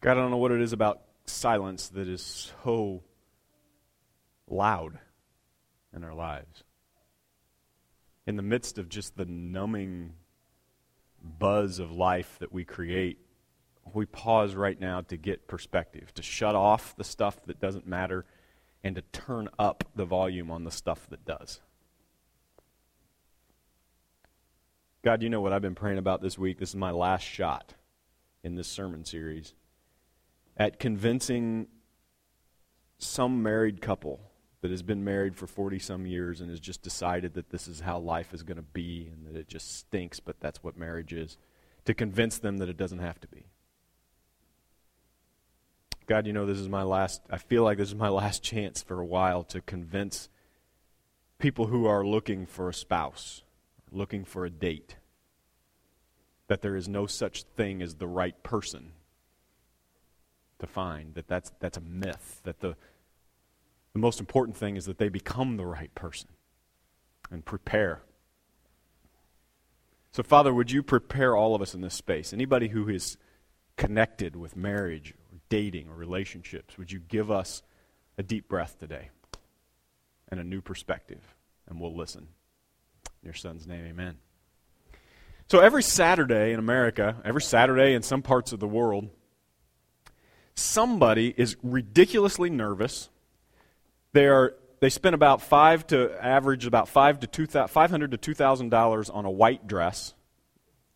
God, I don't know what it is about silence that is so loud in our lives. In the midst of just the numbing buzz of life that we create, we pause right now to get perspective, to shut off the stuff that doesn't matter, and to turn up the volume on the stuff that does. God, you know what I've been praying about this week. This is my last shot in this sermon series at convincing some married couple that has been married for 40-some years and has just decided that this is how life is going to be and that it just stinks, but that's what marriage is, to convince them that it doesn't have to be. God, you know this is my last, I feel like this is my last chance for a while to convince people who are looking for a spouse, looking for a date, that there is no such thing as the right person to find, that that's a myth, that the most important thing is that they become the right person and prepare. So, Father, would you prepare all of us in this space? Anybody who is connected with marriage or dating or relationships, would you give us a deep breath today and a new perspective, and we'll listen. In your Son's name, amen. So every Saturday in America, every Saturday in some parts of the world, somebody is ridiculously nervous. They spend about $500 to $2,000 on a white dress,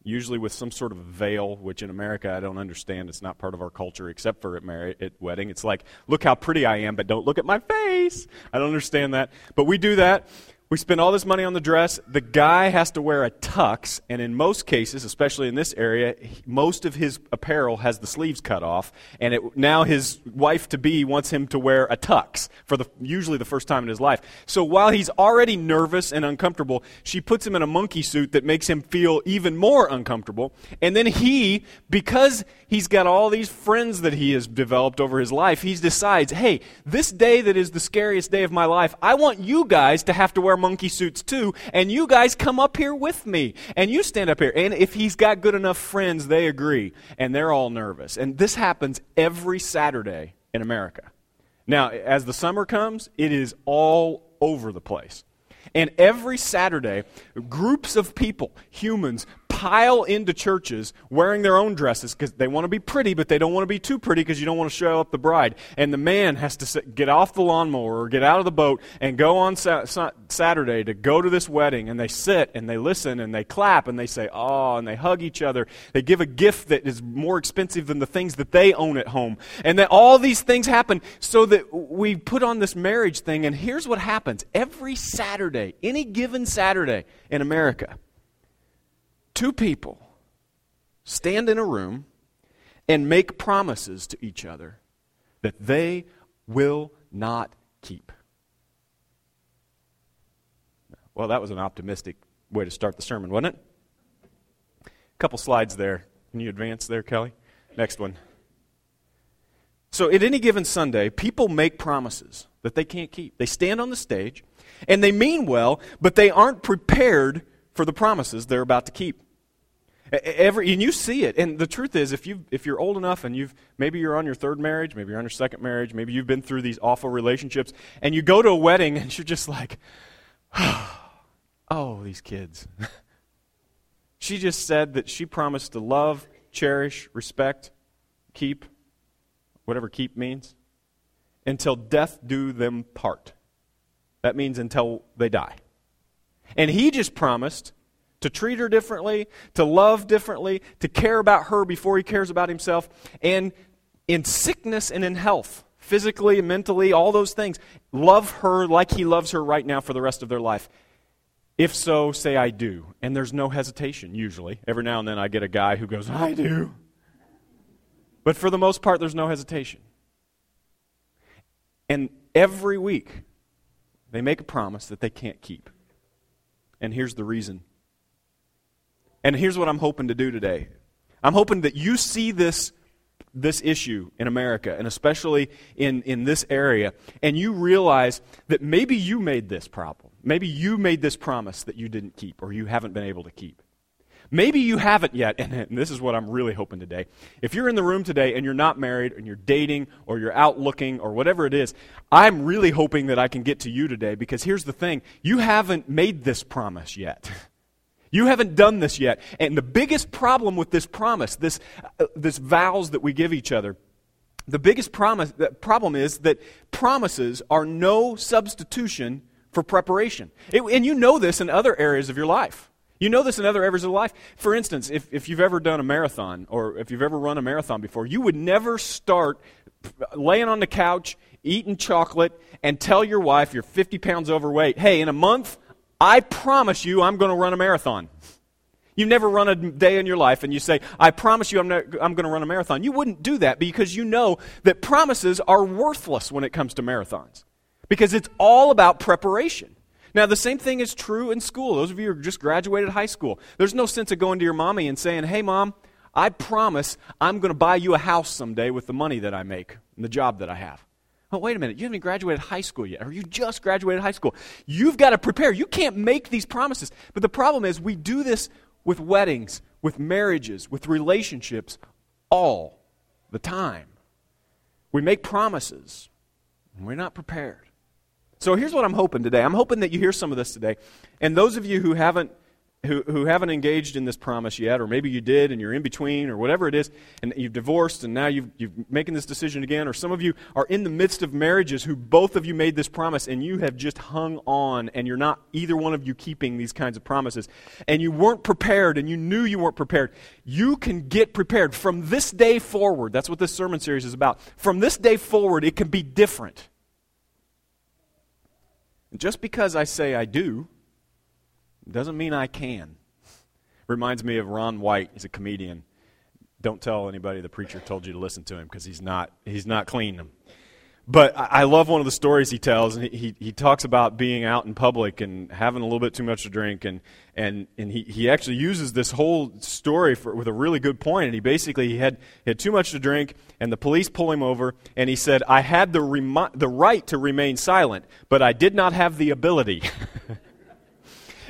usually with some sort of veil, which in America I don't understand. It's not part of our culture except for at wedding. It's like, look how pretty I am, but don't look at my face. I don't understand that. But we do that. We spend all this money on the dress. The guy has to wear a tux, and in most cases, especially in this area, most of his apparel has the sleeves cut off, and now his wife-to-be wants him to wear a tux for usually the first time in his life. So while he's already nervous and uncomfortable, she puts him in a monkey suit that makes him feel even more uncomfortable, and then he, because he's got all these friends that he has developed over his life, he decides, hey, this day that is the scariest day of my life, I want you guys to have to wear monkey suits too, and you guys come up here with me, and you stand up here. And if he's got good enough friends, they agree, and they're all nervous. And this happens every Saturday in America. Now, as the summer comes, it is all over the place. And every Saturday, groups of people, humans, pile into churches wearing their own dresses because they want to be pretty, but they don't want to be too pretty because you don't want to show up the bride. And the man has to get off the lawnmower or get out of the boat and go on Saturday to go to this wedding. And they sit and they listen and they clap and they say, "Oh," and they hug each other. They give a gift that is more expensive than the things that they own at home. And then all these things happen so that we put on this marriage thing. And here's what happens every Saturday, any given Saturday in America. Two people stand in a room and make promises to each other that they will not keep. Well, that was an optimistic way to start the sermon, wasn't it? A couple slides there. Can you advance there, Kelly? Next one. So at any given Sunday, people make promises that they can't keep. They stand on the stage, and they mean well, but they aren't prepared for the promises they're about to keep. And you see it. And the truth is, if you're old enough and maybe you're on your third marriage, maybe you're on your second marriage, maybe you've been through these awful relationships, and you go to a wedding and you're just like, oh, these kids. She just said that she promised to love, cherish, respect, keep, whatever keep means, until death do them part. That means until they die. And he just promised to treat her differently, to love differently, to care about her before he cares about himself, and in sickness and in health, physically, mentally, all those things, love her like he loves her right now for the rest of their life. If so, say I do. And there's no hesitation, usually. Every now and then I get a guy who goes, I do. But for the most part, there's no hesitation. And every week, they make a promise that they can't keep. And here's the reason. And here's what I'm hoping to do today. I'm hoping that you see this issue in America, and especially in this area, and you realize that maybe you made this problem. Maybe you made this promise that you didn't keep or you haven't been able to keep. Maybe you haven't yet, and this is what I'm really hoping today. If you're in the room today and you're not married and you're dating or you're out looking or whatever it is, I'm really hoping that I can get to you today, because here's the thing. You haven't made this promise yet. You haven't done this yet. And the biggest problem with this promise, this vows that we give each other, the biggest problem is that promises are no substitution for preparation. And you know this in other areas of your life. You know this in other areas of life. For instance, if you've ever done a marathon, or if you've ever run a marathon before, you would never start laying on the couch, eating chocolate, and tell your wife you're 50 pounds overweight, hey, in a month, I promise you I'm going to run a marathon. You've never run a day in your life and you say, I promise you I'm going to run a marathon. You wouldn't do that, because you know that promises are worthless when it comes to marathons, because it's all about preparation. Now, the same thing is true in school. Those of you who just graduated high school, there's no sense of going to your mommy and saying, hey, Mom, I promise I'm going to buy you a house someday with the money that I make and the job that I have. Oh, wait a minute, you haven't graduated high school yet, or you just graduated high school. You've got to prepare. You can't make these promises. But the problem is we do this with weddings, with marriages, with relationships all the time. We make promises, and we're not prepared. So here's what I'm hoping today. I'm hoping that you hear some of this today. And those of you who haven't engaged in this promise yet, or maybe you did and you're in between, or whatever it is, and you've divorced and now you're making this decision again, or some of you are in the midst of marriages who both of you made this promise and you have just hung on and you're not either one of you keeping these kinds of promises, and you weren't prepared and you knew you weren't prepared. You can get prepared from this day forward. That's what this sermon series is about. From this day forward, it can be different. And just because I say I do doesn't mean I can. Reminds me of Ron White. He's a comedian. Don't tell anybody the preacher told you to listen to him, because he's not clean. But I love one of the stories he tells, and he talks about being out in public and having a little bit too much to drink, and he actually uses this whole story with a really good point. And he basically he had too much to drink, and the police pull him over, and he said, I had the right to remain silent, but I did not have the ability.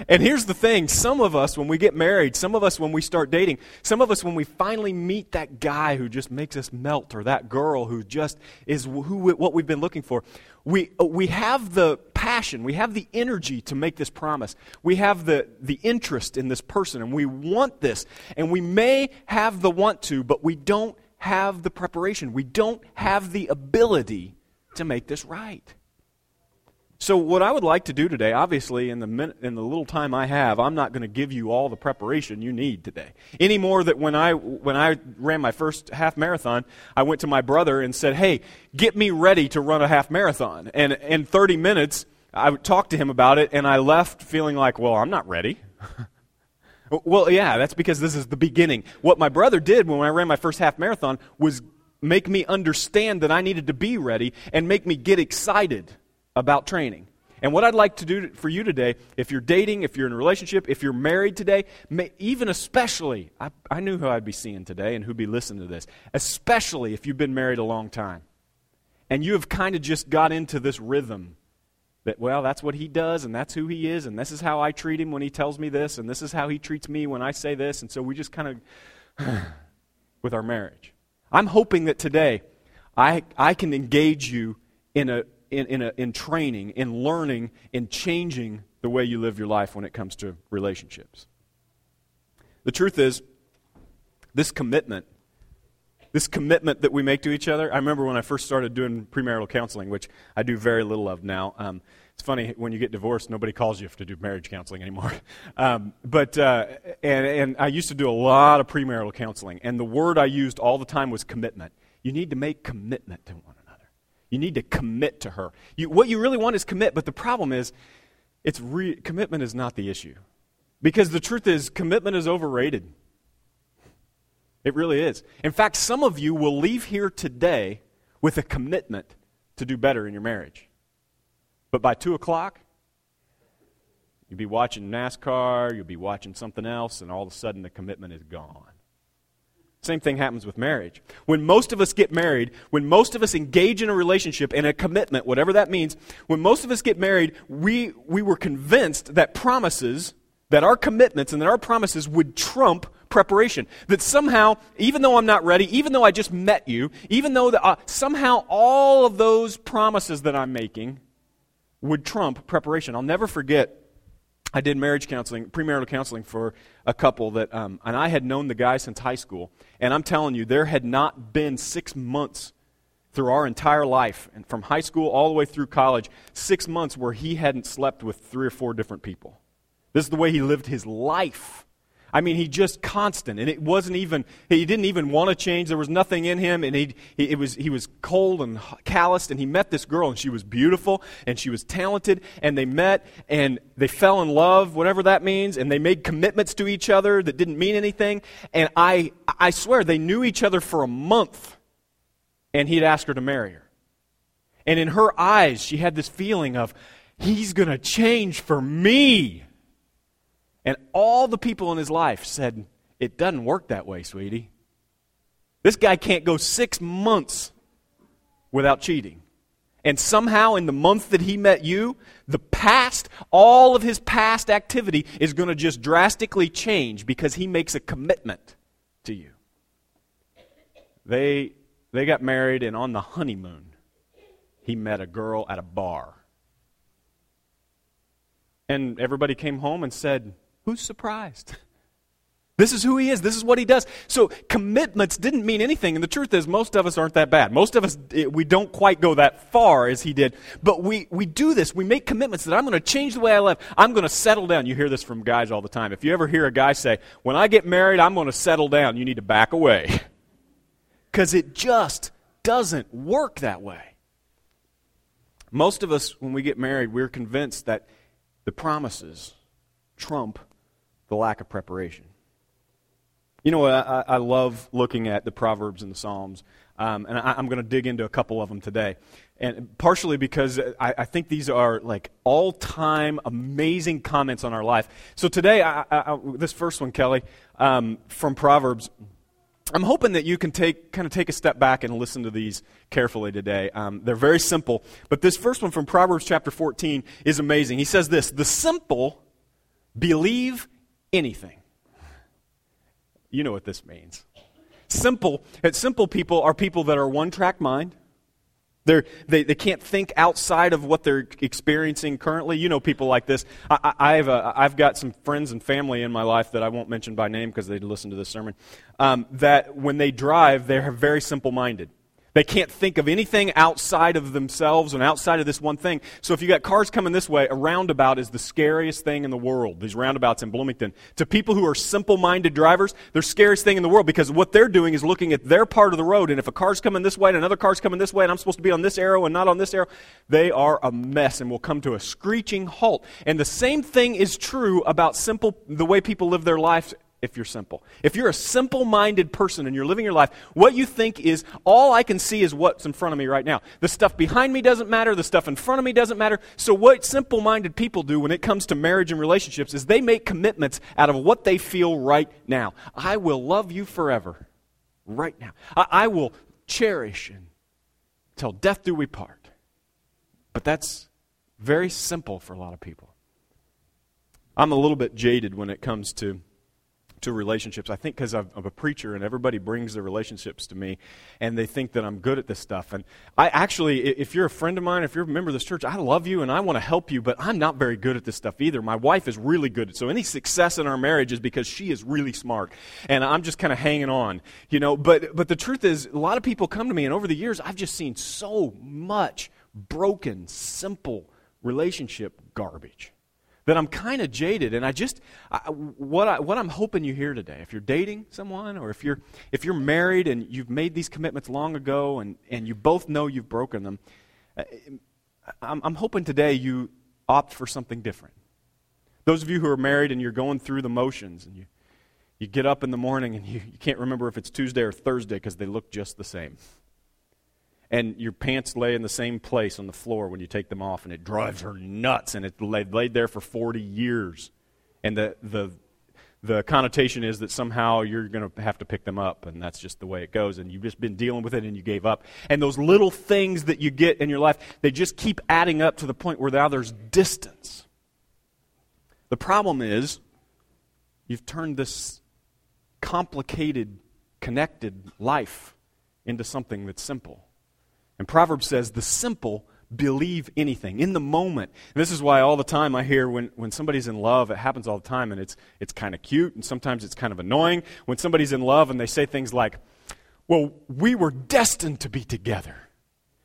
And here's the thing, some of us, when we get married, some of us, when we start dating, some of us, when we finally meet that guy who just makes us melt, or that girl who just is what we've been looking for, we have the passion, we have the energy to make this promise, we have the interest in this person, and we want this, and we may have the want to, but we don't have the preparation, we don't have the ability to make this right. So what I would like to do today, obviously, in the little time I have, I'm not going to give you all the preparation you need today. Any more that when I ran my first half marathon, I went to my brother and said, hey, get me ready to run a half marathon. And in 30 minutes, I would talk to him about it, and I left feeling like, well, I'm not ready. Well, yeah, that's because this is the beginning. What my brother did when I ran my first half marathon was make me understand that I needed to be ready and make me get excited about training. And what I'd like to do for you today, if you're dating, if you're in a relationship, if you're married today, even especially, I knew who I'd be seeing today and who'd be listening to this, especially if you've been married a long time and you have kind of just got into this rhythm that, well, that's what he does and that's who he is and this is how I treat him when he tells me this and this is how he treats me when I say this, and so we just kind of with our marriage. I'm hoping that today I can engage you in training, in learning, in changing the way you live your life when it comes to relationships. The truth is, this commitment that we make to each other, I remember when I first started doing premarital counseling, which I do very little of now. It's funny, when you get divorced, nobody calls you to do marriage counseling anymore. But I used to do a lot of premarital counseling, and the word I used all the time was commitment. You need to make commitment to one another. You need to commit to her. What you really want is commit, but the problem is commitment is not the issue. Because the truth is, commitment is overrated. It really is. In fact, some of you will leave here today with a commitment to do better in your marriage. But by 2 o'clock, you'll be watching NASCAR, you'll be watching something else, and all of a sudden the commitment is gone. Same thing happens with marriage. When most of us get married, when most of us engage in a relationship and a commitment, whatever that means, when most of us get married, we were convinced that promises, that our commitments and that our promises would trump preparation. That somehow, even though I'm not ready, even though I just met you, even though somehow all of those promises that I'm making would trump preparation. I'll never forget, I did marriage counseling, premarital counseling for a couple that, and I had known the guy since high school, and I'm telling you, there had not been 6 months through our entire life, and from high school all the way through college, 6 months where he hadn't slept with 3 or 4 different people. This is the way he lived his life. I mean, he just constant, and it wasn't even, he didn't even want to change. There was nothing in him, and he was cold and calloused, and he met this girl, and she was beautiful, and she was talented, and they met, and they fell in love, whatever that means, and they made commitments to each other that didn't mean anything, and I swear, they knew each other for a month, and he'd asked her to marry her. And in her eyes, she had this feeling of, he's going to change for me. And all the people in his life said, it doesn't work that way, sweetie. This guy can't go 6 months without cheating. And somehow in the month that he met you, the past, all of his past activity is going to just drastically change because he makes a commitment to you. They got married, and on the honeymoon, he met a girl at a bar. And everybody came home and said, who's surprised? This is who he is. This is what he does. So commitments didn't mean anything. And the truth is, most of us aren't that bad. Most of us, we don't quite go that far as he did. But we do this. We make commitments that I'm going to change the way I live. I'm going to settle down. You hear this from guys all the time. If you ever hear a guy say, when I get married, I'm going to settle down, you need to back away. Because it just doesn't work that way. Most of us, when we get married, we're convinced that the promises trump the lack of preparation. You know, I love looking at the Proverbs and the Psalms, and I'm going to dig into a couple of them today, and partially because I think these are like all-time amazing comments on our life. So today, this first one, Kelly, from Proverbs, I'm hoping that you can take a step back and listen to these carefully today. They're very simple, but this first one from Proverbs chapter 14 is amazing. He says this, the simple believe anything. You know what this means. Simple people are people that are one-track mind. They can't think outside of what they're experiencing currently. You know people like this. I've got some friends and family in my life that I won't mention by name because they'd listen to this sermon, that when they drive, they're very simple-minded. They can't think of anything outside of themselves and outside of this one thing. So if you got cars coming this way, a roundabout is the scariest thing in the world, these roundabouts in Bloomington. To people who are simple-minded drivers, they're the scariest thing in the world because what they're doing is looking at their part of the road, and if a car's coming this way and another car's coming this way and I'm supposed to be on this arrow and not on this arrow, they are a mess and will come to a screeching halt. And the same thing is true about the way people live their lives. If you're simple. If you're a simple-minded person and you're living your life, what you think is, all I can see is what's in front of me right now. The stuff behind me doesn't matter. The stuff in front of me doesn't matter. So what simple-minded people do when it comes to marriage and relationships is they make commitments out of what they feel right now. I will love you forever. Right now. I will cherish and till death do we part. But that's very simple for a lot of people. I'm a little bit jaded when it comes to relationships. I think because I'm a preacher and everybody brings their relationships to me and they think that I'm good at this stuff. And I actually, if you're a friend of mine, if you're a member of this church, I love you and I want to help you, but I'm not very good at this stuff either. My wife is really good at it. So any success in our marriage is because she is really smart and I'm just kind of hanging on, you know. But the truth is, a lot of people come to me, and over the years I've just seen so much broken, simple relationship garbage that I'm kind of jaded, and what I'm hoping you hear today, if you're dating someone or if you're married and you've made these commitments long ago and you both know you've broken them, I'm hoping today you opt for something different. Those of you who are married and you're going through the motions and you get up in the morning and you can't remember if it's Tuesday or Thursday because they look just the same. And your pants lay in the same place on the floor when you take them off, and it drives her nuts, and it laid there for 40 years. And the connotation is that somehow you're going to have to pick them up, and that's just the way it goes, and you've just been dealing with it, and you gave up. And those little things that you get in your life, they just keep adding up to the point where now there's distance. The problem is, You've turned this complicated, connected life into something that's simple. And Proverbs says the simple believe anything in the moment. And this is why all the time I hear when somebody's in love, it happens all the time, and it's kind of cute, and sometimes it's kind of annoying when somebody's in love and they say things like, well, we were destined to be together.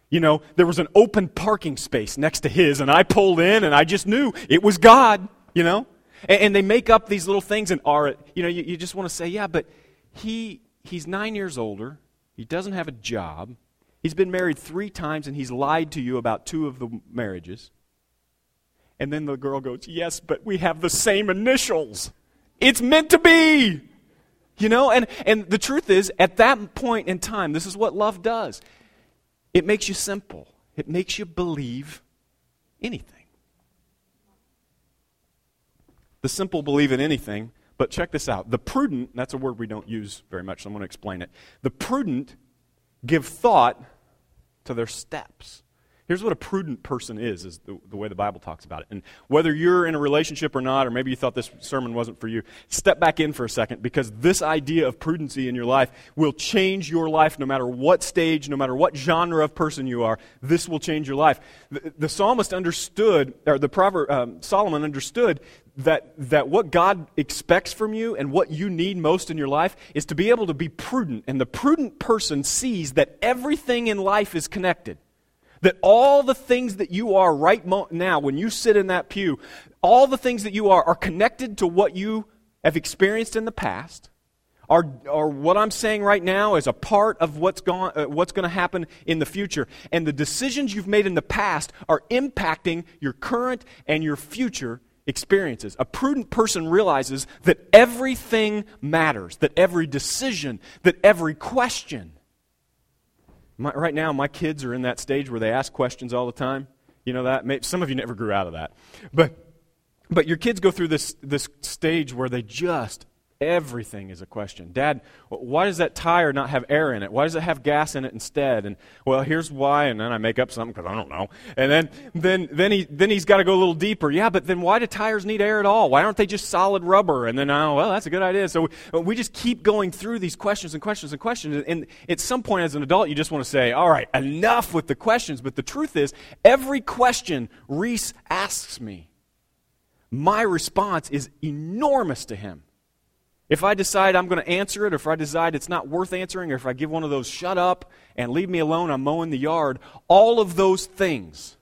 You know, there was an open parking space next to his, and I pulled in, and I just knew it was God, you know. And they make up these little things and are, you know, you just want to say, yeah, but he's 9 years older. He doesn't have a job. He's been married 3 times, and he's lied to you about 2 of the marriages. And then the girl goes, yes, but we have the same initials. It's meant to be. You know, and the truth is, at that point in time, this is what love does. It makes you simple. It makes you believe anything. The simple believe in anything, but check this out. The prudent, that's a word we don't use very much, so I'm going to explain it. The prudent give thought to their steps. Here's what a prudent person is the way the Bible talks about it. And whether you're in a relationship or not, or maybe you thought this sermon wasn't for you, step back in for a second, because this idea of prudency in your life will change your life no matter what stage, no matter what genre of person you are. This will change your life. The psalmist understood, or the Solomon understood that what God expects from you and what you need most in your life is to be able to be prudent. And the prudent person sees that everything in life is connected. That all the things that you are right now, when you sit in that pew, all the things that you are connected to what you have experienced in the past, are what I'm saying right now is a part of what's going to happen in the future. And the decisions you've made in the past are impacting your current and your future experiences. A prudent person realizes that everything matters, that every decision, that every question. Right now, my kids are in that stage where they ask questions all the time. You know that? Maybe some of you never grew out of that. But your kids go through this stage where they just, everything is a question. Dad, why does that tire not have air in it? Why does it have gas in it instead? And, well, here's why, and then I make up something because I don't know. And then he's got to go a little deeper. Yeah, but then why do tires need air at all? Why aren't they just solid rubber? And then, oh, well, that's a good idea. So we just keep going through these questions and questions and questions. And at some point as an adult, you just want to say, all right, enough with the questions. But the truth is, every question Reese asks me, my response is enormous to him. If I decide I'm going to answer it, or if I decide it's not worth answering, or if I give one of those shut up and leave me alone, I'm mowing the yard, all of those things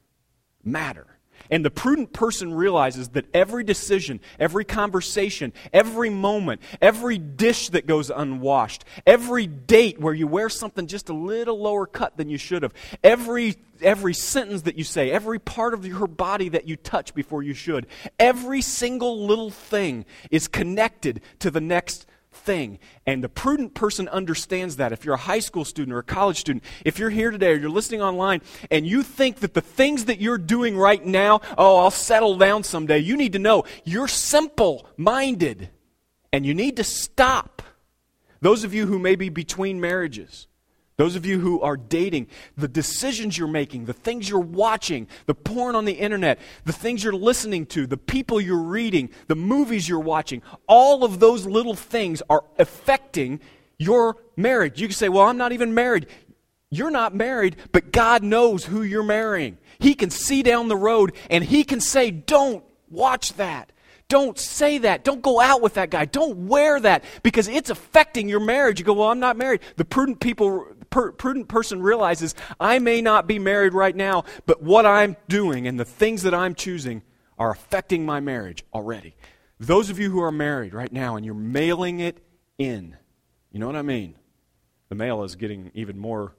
matter. And the prudent person realizes that every decision, every conversation, every moment, every dish that goes unwashed, every date where you wear something just a little lower cut than you should have, every sentence that you say, every part of your body that you touch before you should, every single little thing is connected to the next thing. And the prudent person understands that. If you're a high school student or a college student, if you're here today or you're listening online and you think that the things that you're doing right now, oh, I'll settle down someday, you need to know you're simple-minded and you need to stop. Those of you who may be between marriages, those of you who are dating, the decisions you're making, the things you're watching, the porn on the internet, the things you're listening to, the people you're reading, the movies you're watching, all of those little things are affecting your marriage. You can say, well, I'm not even married. You're not married, but God knows who you're marrying. He can see down the road, and He can say, don't watch that. Don't say that. Don't go out with that guy. Don't wear that, because it's affecting your marriage. You go, well, I'm not married. The prudent person realizes I may not be married right now, but what I'm doing and the things that I'm choosing are affecting my marriage already. Those of you who are married right now and you're mailing it in, you know what I mean? The mail is getting even more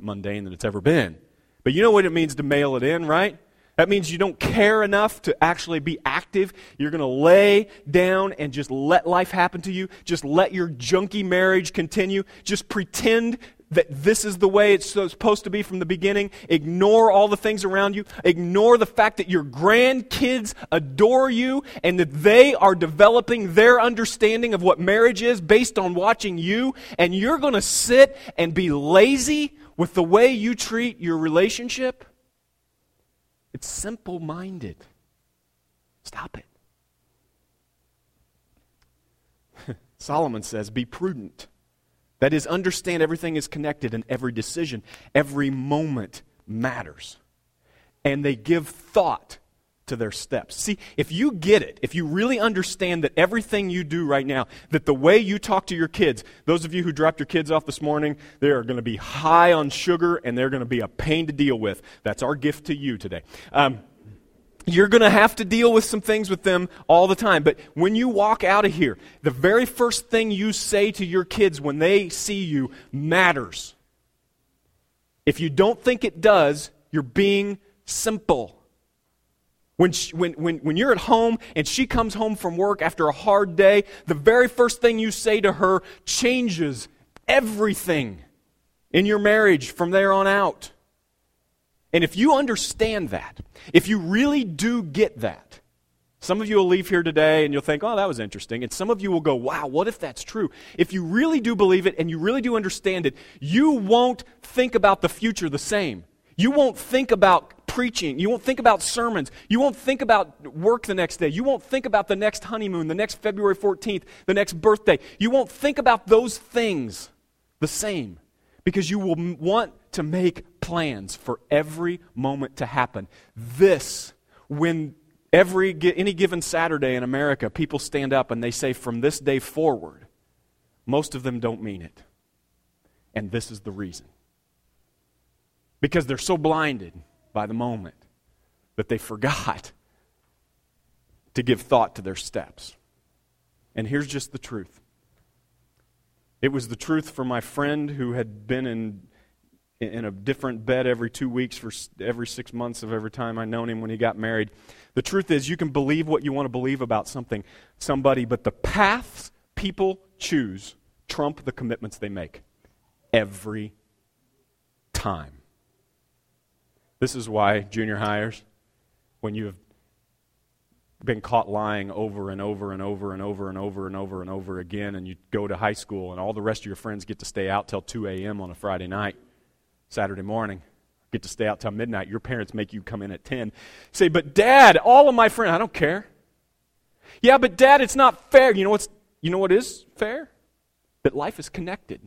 mundane than it's ever been. But you know what it means to mail it in, right? That means you don't care enough to actually be active. You're going to lay down and just let life happen to you. Just let your junky marriage continue. Just pretend that this is the way it's supposed to be from the beginning. Ignore all the things around you. Ignore the fact that your grandkids adore you and that they are developing their understanding of what marriage is based on watching you. And you're going to sit and be lazy with the way you treat your relationship? It's simple-minded. Stop it. Solomon says, be prudent. That is, understand everything is connected and every decision, every moment matters. And they give thought to their steps. See, if you get it, if you really understand that everything you do right now, that the way you talk to your kids, those of you who dropped your kids off this morning, they are going to be high on sugar and they're going to be a pain to deal with. That's our gift to you today. You're going to have to deal with some things with them all the time. But when you walk out of here, the very first thing you say to your kids when they see you matters. If you don't think it does, you're being simple. When you're at home and she comes home from work after a hard day, the very first thing you say to her changes everything in your marriage from there on out. And if you understand that, if you really do get that, some of you will leave here today and you'll think, oh, that was interesting. And some of you will go, wow, what if that's true? If you really do believe it and you really do understand it, you won't think about the future the same. You won't think about preaching. You won't think about sermons. You won't think about work the next day. You won't think about the next honeymoon, the next February 14th, the next birthday. You won't think about those things the same because you will want to make plans for every moment to happen. This, when any given Saturday in America, people stand up and they say, from this day forward, most of them don't mean it. And this is the reason. Because they're so blinded by the moment that they forgot to give thought to their steps. And here's just the truth. It was the truth for my friend who had been in a different bed every 2 weeks for every 6 months of every time I known him when he got married. The truth is, you can believe what you want to believe about somebody, but the paths people choose trump the commitments they make every time. This is why, junior hires, when you have been caught lying over and over and over and over and over and over and over again, and you go to high school and all the rest of your friends get to stay out till 2 a.m. on a Friday night, Saturday morning, get to stay out till midnight. Your parents make you come in at 10. Say, but Dad, all of my friends, I don't care. Yeah, but Dad, it's not fair. You know what is fair? That life is connected.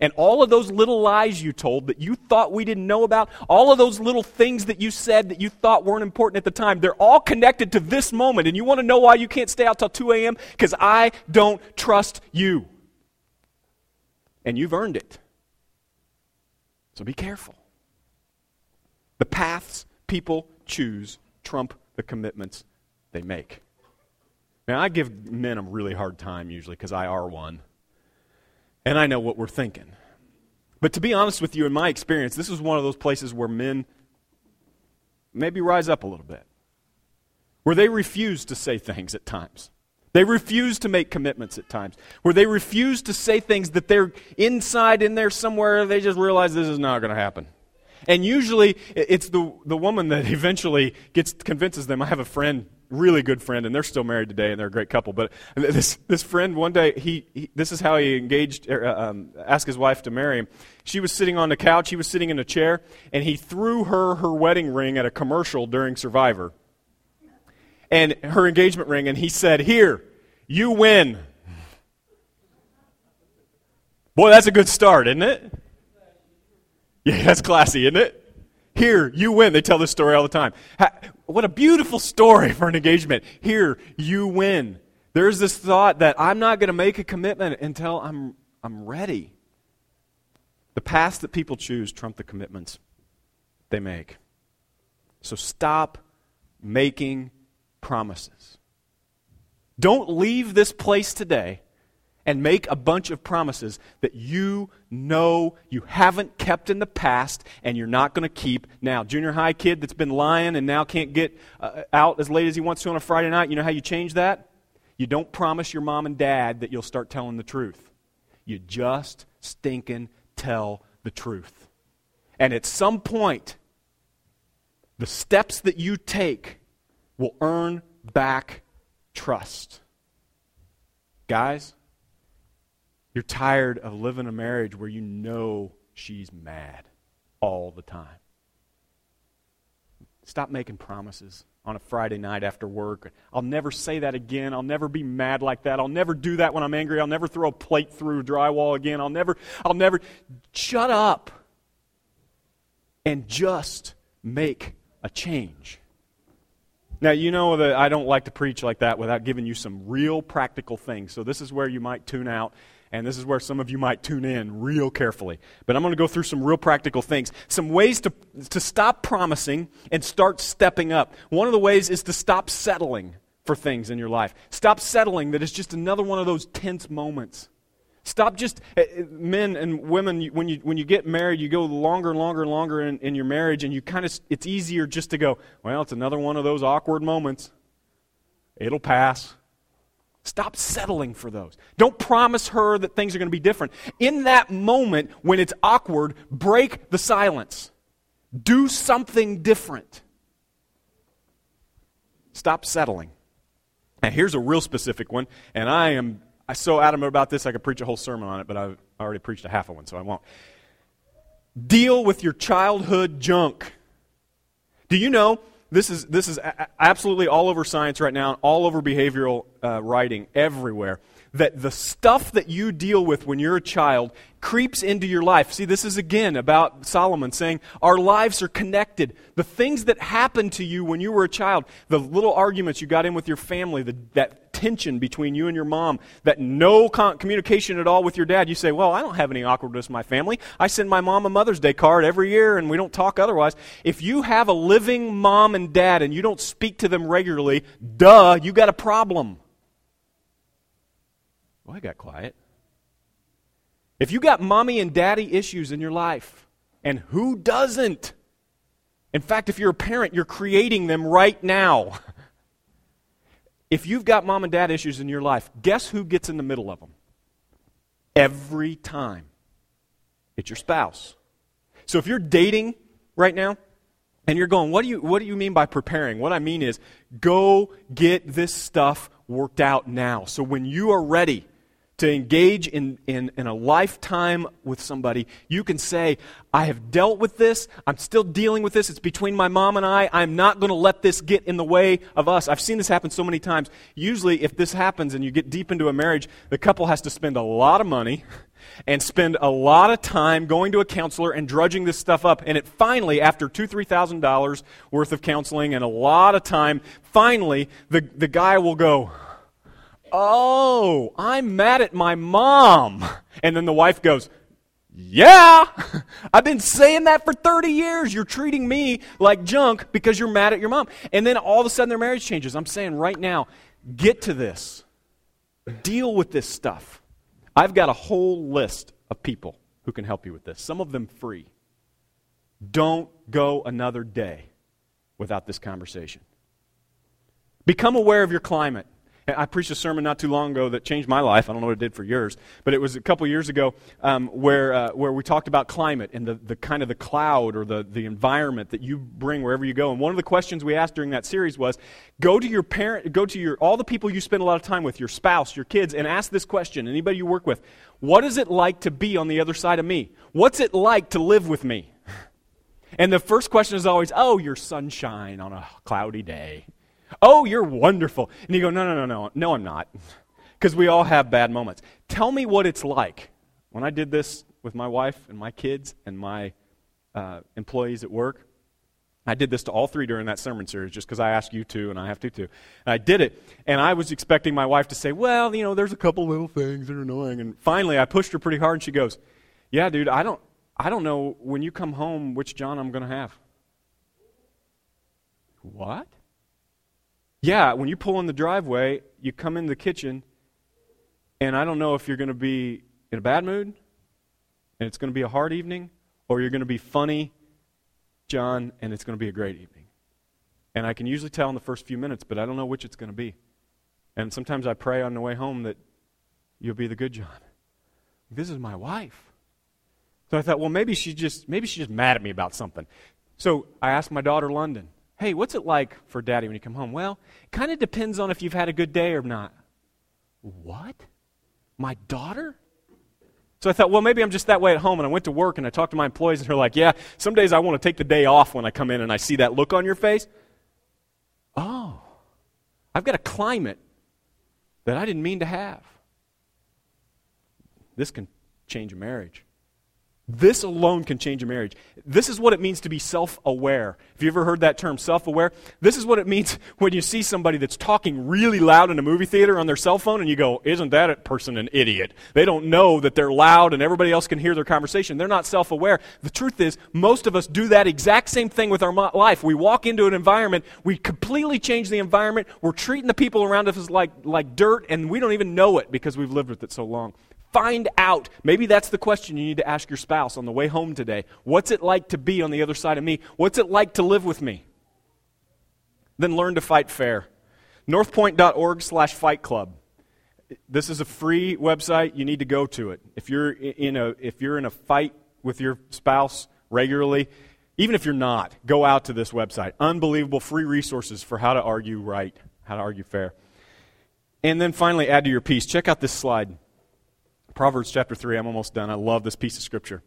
And all of those little lies you told that you thought we didn't know about, all of those little things that you said that you thought weren't important at the time, they're all connected to this moment. And you want to know why you can't stay out till 2 a.m.? Because I don't trust you. And you've earned it. So be careful. The paths people choose trump the commitments they make. Now, I give men a really hard time usually because I are one. And I know what we're thinking. But to be honest with you, in my experience, this is one of those places where men maybe rise up a little bit. Where they refuse to say things at times. They refuse to make commitments at times. Where they refuse to say things that they're inside in there somewhere, they just realize this is not going to happen. And usually it's the woman that eventually convinces them. I have a friend, really good friend, and they're still married today and they're a great couple. But this friend, one day, he this is how he asked his wife to marry him. She was sitting on the couch, he was sitting in a chair, and he threw her wedding ring at a commercial during Survivor. And her engagement ring, and he said, here, you win. Boy, that's a good start, isn't it? Yeah, that's classy, isn't it? Here, you win. They tell this story all the time. What a beautiful story for an engagement. Here, you win. There's this thought that I'm not going to make a commitment until I'm ready. The paths that people choose trump the commitments they make. So stop making promises. Don't leave this place today and make a bunch of promises that you know you haven't kept in the past and you're not going to keep now. Junior high kid that's been lying and now can't get out as late as he wants to on a Friday night, you know how you change that? You don't promise your mom and dad that you'll start telling the truth. You just stinking tell the truth. And at some point, the steps that you take will earn back trust. Guys, you're tired of living a marriage where you know she's mad all the time. Stop making promises. on a Friday night after work. I'll never say that again. I'll never be mad like that. I'll never do that when I'm angry. I'll never throw a plate through drywall again. I'll never. Shut up and just make a change. Now, you know that I don't like to preach like that without giving you some real practical things. So this is where you might tune out, and this is where some of you might tune in real carefully. But I'm going to go through some real practical things, some ways to stop promising and start stepping up. One of the ways is to stop settling for things in your life. Stop settling that it's just another one of those tense moments. Stop just, men and women, when you get married, you go longer and longer and longer in your marriage, and you kind of, it's easier just to go, well, it's another one of those awkward moments. It'll pass. Stop settling for those. Don't promise her that things are going to be different. In that moment, when it's awkward, break the silence. Do something different. Stop settling. Now, here's a real specific one, and I'm so adamant about this, I could preach a whole sermon on it, but I've already preached a half of one, so I won't. Deal with your childhood junk. Do you know, this is absolutely all over science right now, all over behavioral writing, everywhere, that the stuff that you deal with when you're a child creeps into your life. See, this is again about Solomon saying our lives are connected. The things that happened to you when you were a child, the little arguments you got in with your family, that tension between you and your mom, that no communication at all with your dad. You say, well, I don't have any awkwardness in my family. I send my mom a Mother's Day card every year and we don't talk otherwise. If you have a living mom and dad and you don't speak to them regularly, duh, you got a problem. Well, I got quiet. If you got mommy and daddy issues in your life, and who doesn't? In fact, if you're a parent, you're creating them right now. If you've got mom and dad issues in your life, guess who gets in the middle of them? Every time. It's your spouse. So if you're dating right now, and you're going, what do you mean by preparing? What I mean is, go get this stuff worked out now. So when you are ready to engage in a lifetime with somebody, you can say, I have dealt with this, I'm still dealing with this, it's between my mom and I, I'm not going to let this get in the way of us. I've seen this happen so many times. Usually if this happens and you get deep into a marriage, the couple has to spend a lot of money and spend a lot of time going to a counselor and drudging this stuff up. And it finally, after $2,000, $3,000 worth of counseling and a lot of time, finally the guy will go, oh, I'm mad at my mom. And then the wife goes, yeah, I've been saying that for 30 years. You're treating me like junk because you're mad at your mom. And then all of a sudden their marriage changes. I'm saying right now, get to this. Deal with this stuff. I've got a whole list of people who can help you with this, some of them free. Don't go another day without this conversation. Become aware of your climate. I preached a sermon not too long ago that changed my life. I don't know what it did for yours, but it was a couple years ago where we talked about climate and the kind of the cloud or the environment that you bring wherever you go. And one of the questions we asked during that series was, go to all the people you spend a lot of time with, your spouse, your kids, and ask this question, anybody you work with, what is it like to be on the other side of me? What's it like to live with me? And the first question is always, oh, your sunshine on a cloudy day. Oh, you're wonderful. And you go, no, I'm not. Because we all have bad moments. Tell me what it's like. When I did this with my wife and my kids and my employees at work, I did this to all three during that sermon series just because I asked you to and I have to too. And I did it, and I was expecting my wife to say, well, there's a couple little things that are annoying. And finally, I pushed her pretty hard, and she goes, yeah, dude, I don't know when you come home which John I'm going to have. What? Yeah, when you pull in the driveway, you come in the kitchen, and I don't know if you're going to be in a bad mood, and it's going to be a hard evening, or you're going to be funny, John, and it's going to be a great evening. And I can usually tell in the first few minutes, but I don't know which it's going to be. And sometimes I pray on the way home that you'll be the good John. This is my wife. So I thought, well, maybe she's just mad at me about something. So I asked my daughter, London, hey, what's it like for Daddy when you come home? Well, it kind of depends on if you've had a good day or not. What? My daughter? So I thought, well, maybe I'm just that way at home. And I went to work and I talked to my employees and they're like, yeah, some days I want to take the day off when I come in and I see that look on your face. Oh, I've got a climate that I didn't mean to have. This can change a marriage. This alone can change a marriage. This is what it means to be self-aware. Have you ever heard that term, self-aware? This is what it means when you see somebody that's talking really loud in a movie theater on their cell phone and you go, isn't that person an idiot? They don't know that they're loud and everybody else can hear their conversation. They're not self-aware. The truth is, most of us do that exact same thing with our life. We walk into an environment, we completely change the environment, we're treating the people around us like dirt, and we don't even know it because we've lived with it so long. Find out. Maybe that's the question you need to ask your spouse on the way home today. What's it like to be on the other side of me? What's it like to live with me? Then learn to fight fair. Northpoint.org/Fight Club. This is a free website. You need to go to it. If you're in a fight with your spouse regularly, even if you're not, go out to this website. Unbelievable free resources for how to argue right, how to argue fair. And then finally, add to your peace. Check out this slide. Proverbs chapter 3, I'm almost done. I love this piece of scripture.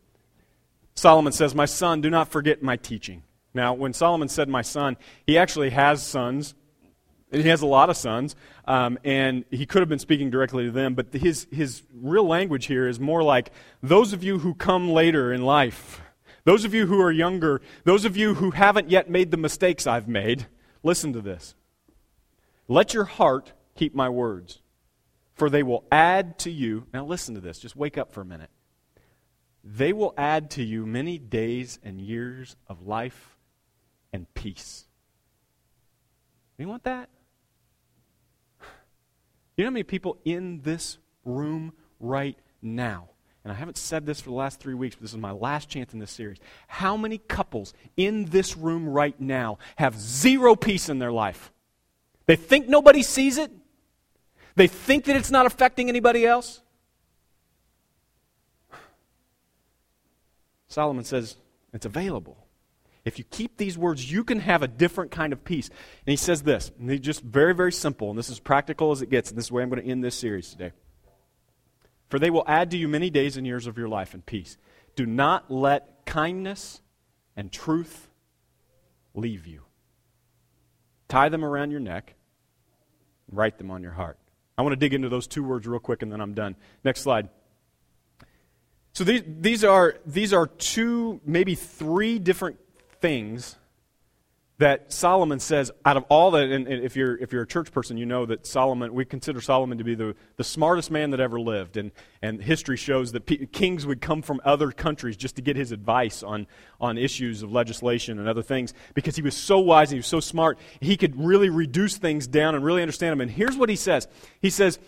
Solomon says, "My son, do not forget my teaching." Now, when Solomon said my son, he actually has sons. He has a lot of sons, and he could have been speaking directly to them, but his real language here is more like, those of you who come later in life, those of you who are younger, those of you who haven't yet made the mistakes I've made, listen to this. "Let your heart keep my words, for they will add to you," now listen to this, just wake up for a minute, "they will add to you many days and years of life and peace." You want that? You know how many people in this room right now, and I haven't said this for the last 3 weeks, but this is my last chance in this series, how many couples in this room right now have zero peace in their life? They think nobody sees it. They think that it's not affecting anybody else. Solomon says it's available. If you keep these words, you can have a different kind of peace. And he says this, and he's just very, very simple, and this is practical as it gets, and this is the way I'm going to end this series today. "For they will add to you many days and years of your life in peace. Do not let kindness and truth leave you. Tie them around your neck, write them on your heart." I want to dig into those two words real quick, and then I'm done. Next slide. So these are two, maybe three different things that Solomon says out of all that. And if you're a church person, you know that Solomon, we consider Solomon to be the smartest man that ever lived. And history shows that kings would come from other countries just to get his advice on issues of legislation and other things, because he was so wise and he was so smart. He could really reduce things down and really understand them. And here's what he says. He says,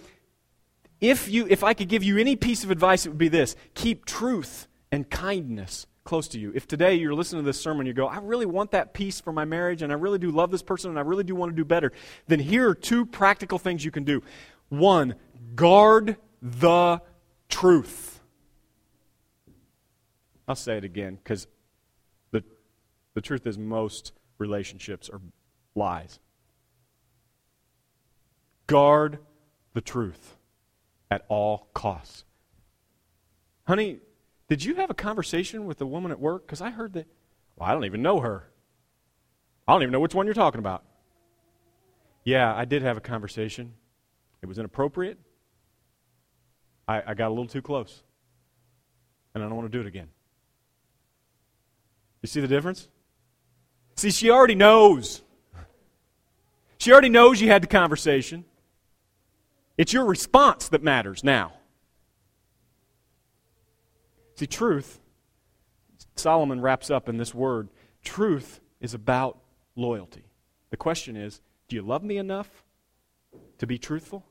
if I could give you any piece of advice, it would be this: keep truth and kindness close to you. If today you're listening to this sermon, you go, I really want that peace for my marriage, and I really do love this person, and I really do want to do better, then here are two practical things you can do. One, guard the truth. I'll say it again, because the truth is most relationships are lies. Guard the truth at all costs. Honey, did you have a conversation with the woman at work? Because I heard that, well, I don't even know her. I don't even know which one you're talking about. Yeah, I did have a conversation. It was inappropriate. I got a little too close. And I don't want to do it again. You see the difference? See, she already knows. She already knows you had the conversation. It's your response that matters now. See, truth, Solomon wraps up in this word, truth is about loyalty. The question is, do you love me enough to be truthful?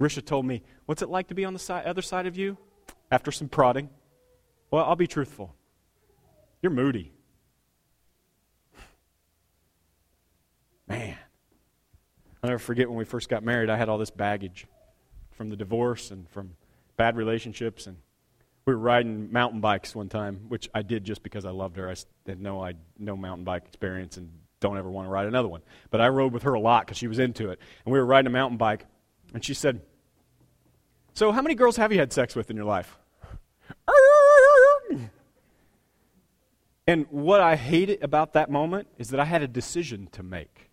Risha told me, what's it like to be on the other side of you? After some prodding, well, I'll be truthful. You're moody. Man. I'll never forget when we first got married, I had all this baggage from the divorce and from bad relationships. And we were riding mountain bikes one time, which I did just because I loved her. I had no mountain bike experience and don't ever want to ride another one. But I rode with her a lot because she was into it. And we were riding a mountain bike, and she said, "So how many girls have you had sex with in your life?" And what I hated about that moment is that I had a decision to make.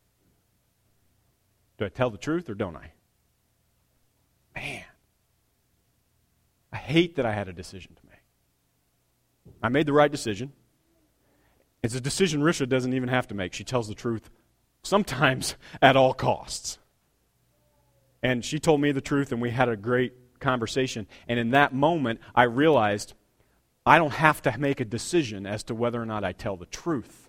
Do I tell the truth or don't I? Man, I hate that I had a decision to make. I made the right decision. It's a decision Risha doesn't even have to make. She tells the truth sometimes at all costs. And she told me the truth, and we had a great conversation. And in that moment, I realized I don't have to make a decision as to whether or not I tell the truth.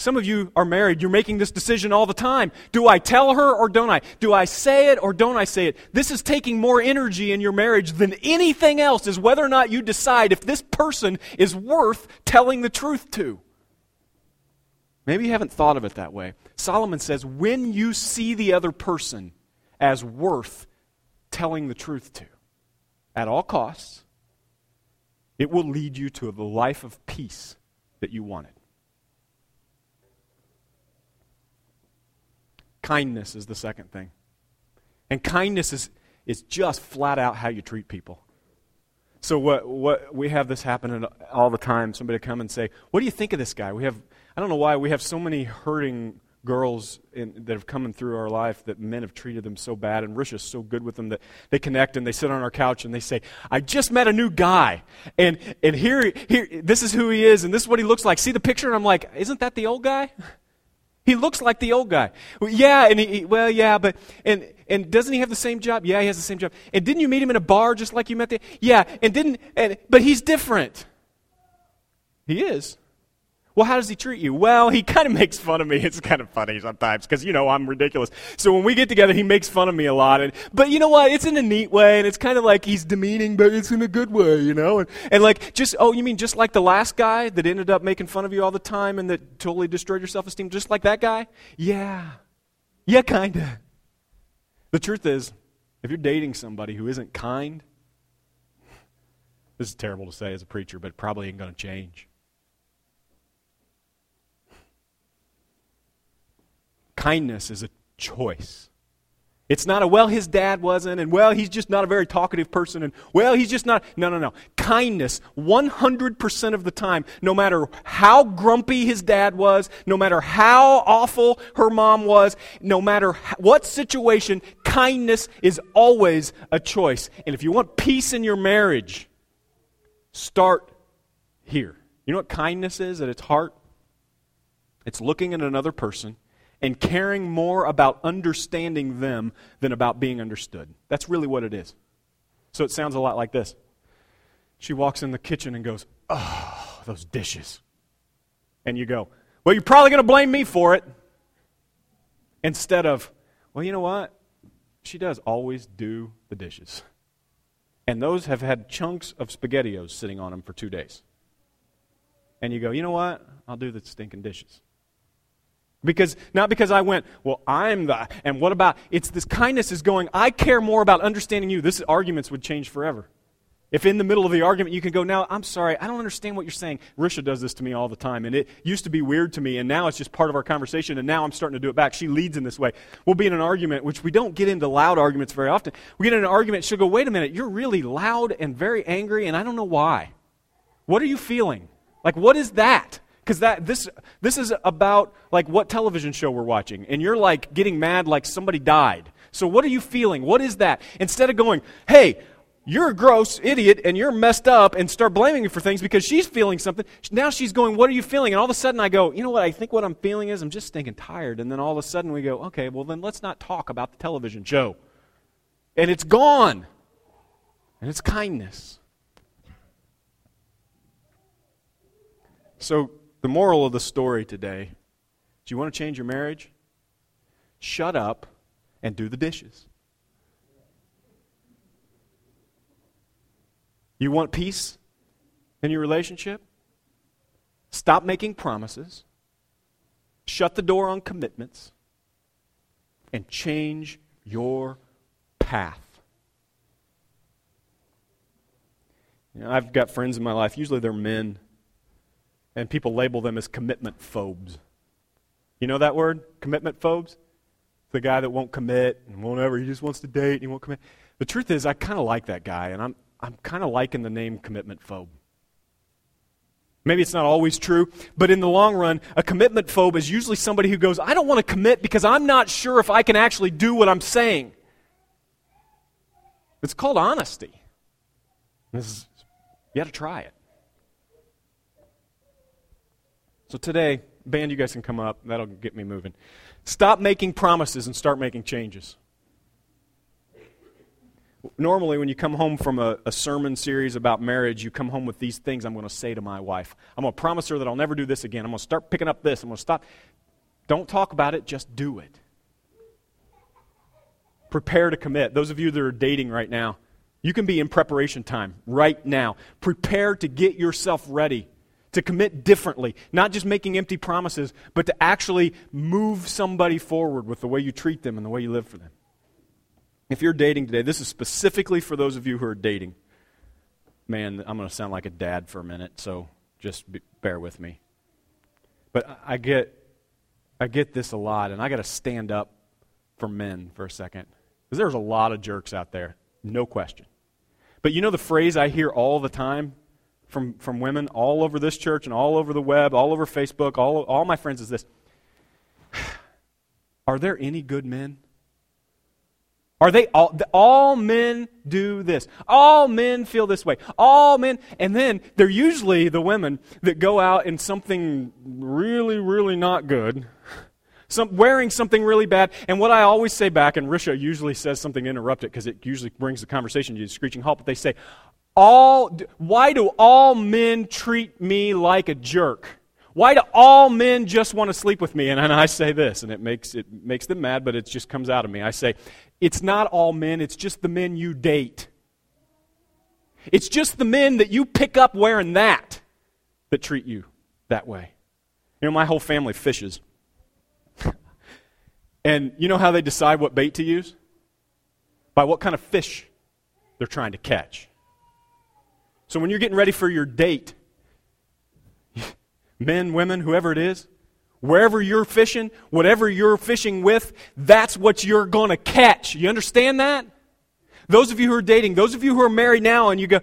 Some of you are married. You're making this decision all the time. Do I tell her or don't I? Do I say it or don't I say it? This is taking more energy in your marriage than anything else, is whether or not you decide if this person is worth telling the truth to. Maybe you haven't thought of it that way. Solomon says, when you see the other person as worth telling the truth to, at all costs, it will lead you to the life of peace that you wanted. Kindness is the second thing. And kindness is just flat out how you treat people. So what we have this happen all the time. Somebody come and say, what do you think of this guy? I don't know why we have so many hurting girls that have come in through our life that men have treated them so bad, and Risha's so good with them that they connect and they sit on our couch and they say, I just met a new guy, and here this is who he is, and this is what he looks like. See the picture? And I'm like, isn't that the old guy? He looks like the old guy. Well, yeah, and but doesn't he have the same job? Yeah, he has the same job. And didn't you meet him in a bar just like you met the? Yeah, but he's different. He is. Well, how does he treat you? Well, he kind of makes fun of me. It's kind of funny sometimes because, I'm ridiculous. So when we get together, he makes fun of me a lot. But you know what? It's in a neat way, and it's kind of like he's demeaning, but it's in a good way, And like you mean just like the last guy that ended up making fun of you all the time and that totally destroyed your self-esteem, just like that guy? Yeah. Yeah, kind of. The truth is, if you're dating somebody who isn't kind, this is terrible to say as a preacher, but it probably ain't going to change. Kindness is a choice. It's not his dad wasn't, and he's just not a very talkative person, and he's just not. No. Kindness, 100% of the time, no matter how grumpy his dad was, no matter how awful her mom was, no matter what situation, kindness is always a choice. And if you want peace in your marriage, start here. You know what kindness is at its heart? It's looking at another person and caring more about understanding them than about being understood. That's really what it is. So it sounds a lot like this. She walks in the kitchen and goes, oh, those dishes. And you go, well, you're probably going to blame me for it. Instead of, well, you know what? She does always do the dishes. And those have had chunks of SpaghettiOs sitting on them for 2 days. And you go, you know what? I'll do the stinking dishes. Because I went, well, and what about, it's this kindness is going, I care more about understanding you. This arguments would change forever. If in the middle of the argument you can go, now, I'm sorry, I don't understand what you're saying. Risha does this to me all the time, and it used to be weird to me, and now it's just part of our conversation, and now I'm starting to do it back. She leads in this way. We'll be in an argument, which we don't get into loud arguments very often. We get in an argument, she'll go, wait a minute, you're really loud and very angry, and I don't know why. What are you feeling? Like, what is that? Because this is about like what television show we're watching, and you're like getting mad like somebody died. So what are you feeling? What is that? Instead of going, hey, you're a gross idiot and you're messed up, and start blaming you for things because she's feeling something. Now she's going, what are you feeling? And all of a sudden I go, you know what? I think what I'm feeling is I'm just stinking tired. And then all of a sudden we go, okay, well then let's not talk about the television show. And it's gone. And it's kindness. So the moral of the story today, do you want to change your marriage? Shut up and do the dishes. You want peace in your relationship? Stop making promises. Shut the door on commitments. And change your path. I've got friends in my life, usually they're men, and people label them as commitment phobes. You know that word? Commitment phobes? The guy that won't commit and won't ever, he just wants to date and he won't commit. The truth is, I kind of like that guy, and I'm kind of liking the name commitment phobe. Maybe it's not always true, but in the long run, a commitment phobe is usually somebody who goes, I don't want to commit because I'm not sure if I can actually do what I'm saying. It's called honesty. You got to try it. So today, band, you guys can come up. That'll get me moving. Stop making promises and start making changes. Normally, when you come home from a sermon series about marriage, you come home with these things I'm going to say to my wife. I'm going to promise her that I'll never do this again. I'm going to start picking up this. I'm going to stop. Don't talk about it. Just do it. Prepare to commit. Those of you that are dating right now, you can be in preparation time right now. Prepare to get yourself ready to commit differently, not just making empty promises, but to actually move somebody forward with the way you treat them and the way you live for them. If you're dating today, this is specifically for those of you who are dating. Man, I'm going to sound like a dad for a minute, so just bear with me. But I get this a lot, and I got to stand up for men for a second, because there's a lot of jerks out there, no question. But you know the phrase I hear all the time from women all over this church and all over the web, all over Facebook, all my friends is this: are there any good men? Are they all men do this? All men feel this way. All men, and then they're usually the women that go out in something really, really not good, wearing something really bad. And what I always say back, and Risha usually says something to interrupt it because it usually brings the conversation to a screeching halt, but they say, why do all men treat me like a jerk? Why do all men just want to sleep with me? And I say this, and it makes them mad, but it just comes out of me. I say, it's not all men, it's just the men you date. It's just the men that you pick up wearing that treat you that way. You know, my whole family fishes. And you know how they decide what bait to use? By what kind of fish they're trying to catch. So when you're getting ready for your date, men, women, whoever it is, wherever you're fishing, whatever you're fishing with, that's what you're going to catch. You understand that? Those of you who are dating, those of you who are married now, and you go,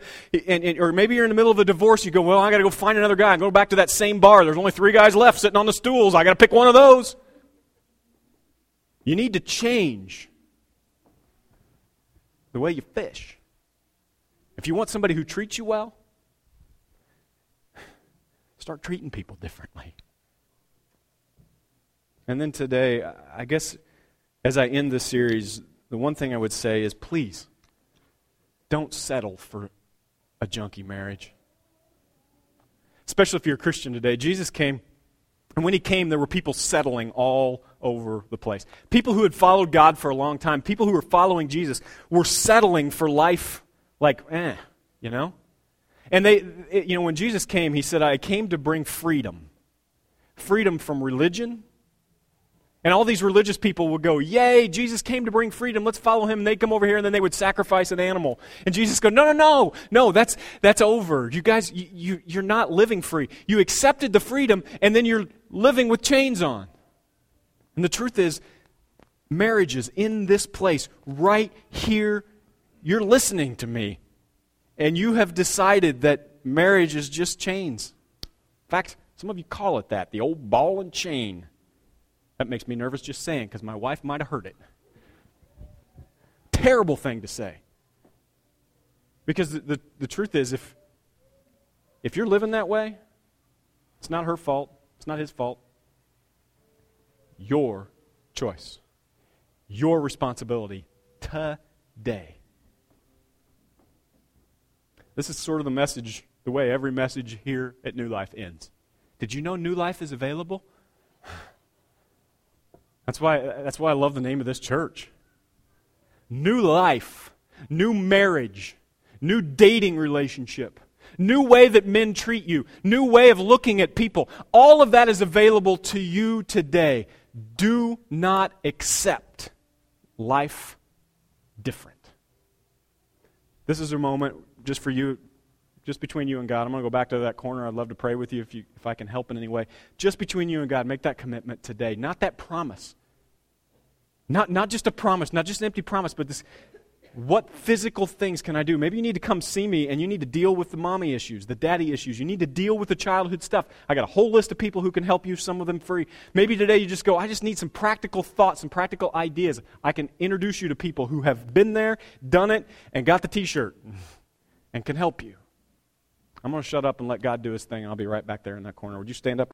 or maybe you're in the middle of a divorce, you go, well, I got to go find another guy and go back to that same bar. There's only 3 guys left sitting on the stools. I got to pick one of those. You need to change the way you fish. If you want somebody who treats you well, start treating people differently. And then today, I guess as I end this series, the one thing I would say is please don't settle for a junky marriage. Especially if you're a Christian today. Jesus came, and when he came, there were people settling all over the place. People who had followed God for a long time, people who were following Jesus, were settling for life like, you know? And when Jesus came, he said, I came to bring freedom. Freedom from religion. And all these religious people would go, yay, Jesus came to bring freedom. Let's follow him. And they'd come over here, and then they would sacrifice an animal. And Jesus go, no, that's over. You guys, you're not living free. You accepted the freedom, and then you're living with chains on. And the truth is, marriages in this place, right here, you're listening to me. And you have decided that marriage is just chains. In fact, some of you call it that, the old ball and chain. That makes me nervous just saying, because my wife might have heard it. Terrible thing to say. Because the truth is, if you're living that way, it's not her fault, it's not his fault. Your choice. Your responsibility today. This is sort of the message, the way every message here at New Life ends. Did you know New Life is available? That's why I love the name of this church. New life, new marriage, new dating relationship, new way that men treat you, new way of looking at people. All of that is available to you today. Do not accept life different. This is a moment just for you, just between you and God. I'm going to go back to that corner. I'd love to pray with you if I can help in any way. Just between you and God, make that commitment today. Not that promise. Not just a promise, not just an empty promise, but this what physical things can I do? Maybe you need to come see me and you need to deal with the mommy issues, the daddy issues. You need to deal with the childhood stuff. I got a whole list of people who can help you, some of them free. Maybe today you just go, I just need some practical thoughts, some practical ideas. I can introduce you to people who have been there, done it, and got the t-shirt and can help you. I'm going to shut up and let God do his thing, and I'll be right back there in that corner. Would you stand up?